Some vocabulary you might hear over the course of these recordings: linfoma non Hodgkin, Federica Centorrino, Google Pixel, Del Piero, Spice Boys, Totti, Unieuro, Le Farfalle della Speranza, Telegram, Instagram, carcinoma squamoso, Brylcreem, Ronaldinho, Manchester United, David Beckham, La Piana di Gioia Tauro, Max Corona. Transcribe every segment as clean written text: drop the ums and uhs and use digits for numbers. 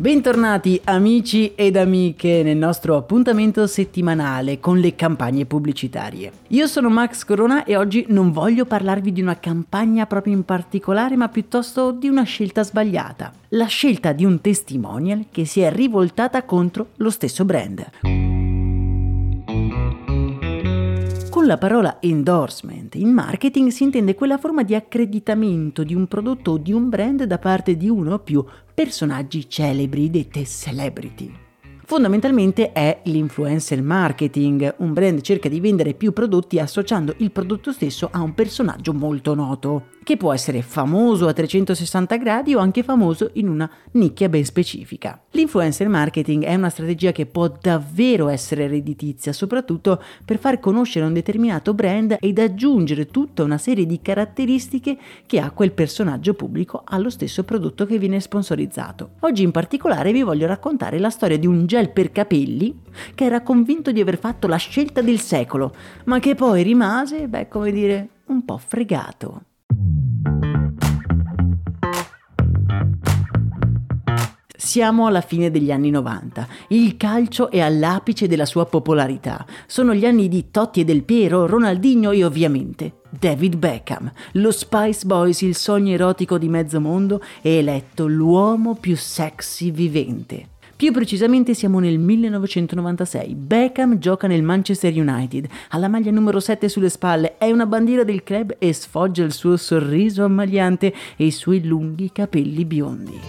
Bentornati amici ed amiche nel nostro appuntamento settimanale con le campagne pubblicitarie. Io sono Max Corona e oggi non voglio parlarvi di una campagna proprio in particolare, ma piuttosto di una scelta sbagliata. La scelta di un testimonial che si è rivoltata contro lo stesso brand. Con la parola endorsement in marketing si intende quella forma di accreditamento di un prodotto o di un brand da parte di uno o più personaggi celebri, dette celebrity. Fondamentalmente è l'influencer marketing. Un brand cerca di vendere più prodotti associando il prodotto stesso a un personaggio molto noto, che può essere famoso a 360 gradi o anche famoso in una nicchia ben specifica. L'influencer marketing è una strategia che può davvero essere redditizia, soprattutto per far conoscere un determinato brand ed aggiungere tutta una serie di caratteristiche che ha quel personaggio pubblico allo stesso prodotto che viene sponsorizzato. Oggi in particolare vi voglio raccontare la storia di un gel per capelli che era convinto di aver fatto la scelta del secolo, ma che poi rimase, un po' fregato. Siamo alla fine degli anni 90, il calcio è all'apice della sua popolarità, sono gli anni di Totti e Del Piero, Ronaldinho e ovviamente David Beckham. Lo Spice Boys, il sogno erotico di mezzo mondo, è eletto l'uomo più sexy vivente. Più precisamente siamo nel 1996, Beckham gioca nel Manchester United, ha la maglia numero 7 sulle spalle, è una bandiera del club e sfoggia il suo sorriso ammagliante e i suoi lunghi capelli biondi.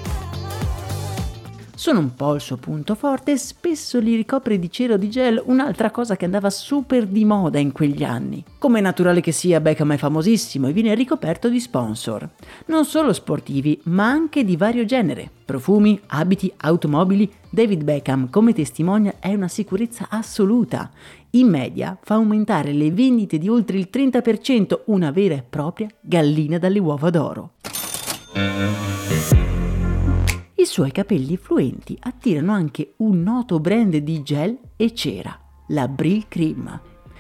Sono un po' il suo punto forte e spesso li ricopre di cera o di gel, un'altra cosa che andava super di moda in quegli anni. Come è naturale che sia, Beckham è famosissimo e viene ricoperto di sponsor. Non solo sportivi, ma anche di vario genere. Profumi, abiti, automobili. David Beckham come testimonial è una sicurezza assoluta. In media fa aumentare le vendite di oltre il 30%, una vera e propria gallina dalle uova d'oro. I suoi capelli fluenti attirano anche un noto brand di gel e cera, la Brylcreem.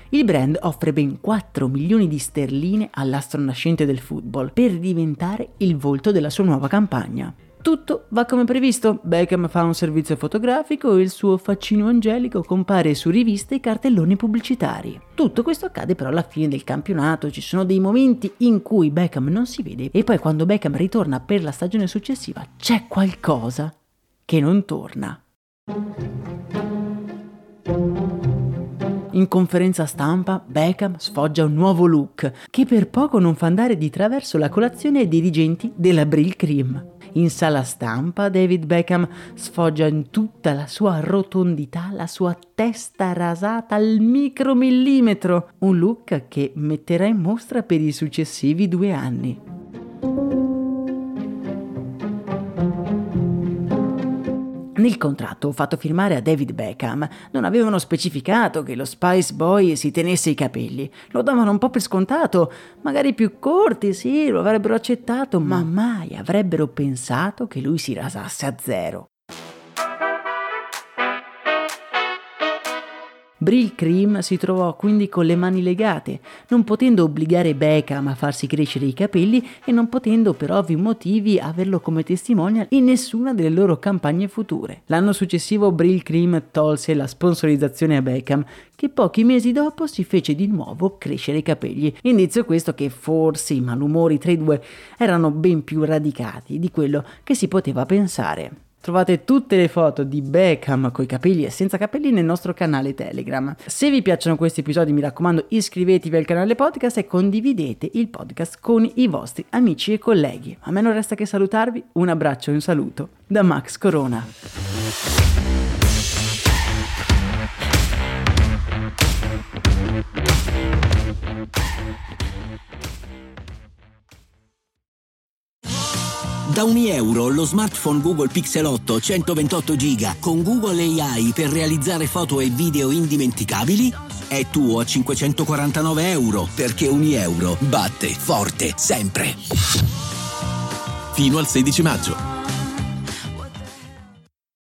Il brand offre ben 4 milioni di sterline all'astro nascente del football per diventare il volto della sua nuova campagna. Tutto va come previsto, Beckham fa un servizio fotografico e il suo faccino angelico compare su riviste e cartelloni pubblicitari. Tutto questo accade però alla fine del campionato, ci sono dei momenti in cui Beckham non si vede e poi quando Beckham ritorna per la stagione successiva c'è qualcosa che non torna. In conferenza stampa Beckham sfoggia un nuovo look che per poco non fa andare di traverso la colazione ai dirigenti della Brylcreem. In sala stampa David Beckham sfoggia in tutta la sua rotondità la sua testa rasata al micromillimetro, un look che metterà in mostra per i successivi 2 anni. Nel contratto fatto firmare a David Beckham non avevano specificato che lo Spice Boy si tenesse i capelli, lo davano un po' per scontato, magari più corti, sì, lo avrebbero accettato, ma mai avrebbero pensato che lui si rasasse a zero. Brylcreem si trovò quindi con le mani legate, non potendo obbligare Beckham a farsi crescere i capelli e non potendo per ovvi motivi averlo come testimonial in nessuna delle loro campagne future. L'anno successivo Brylcreem tolse la sponsorizzazione a Beckham, che pochi mesi dopo si fece di nuovo crescere i capelli. Indizio questo che forse i malumori tra i due erano ben più radicati di quello che si poteva pensare. Trovate tutte le foto di Beckham coi capelli e senza capelli nel nostro canale Telegram. Se vi piacciono questi episodi, mi raccomando, iscrivetevi al canale podcast e condividete il podcast con i vostri amici e colleghi. A me non resta che salutarvi, un abbraccio e un saluto da Max Corona. Da Unieuro, lo smartphone Google Pixel 8 128 GB con Google AI per realizzare foto e video indimenticabili è tuo a 549 euro, perché Unieuro batte forte sempre. Fino al 16 maggio.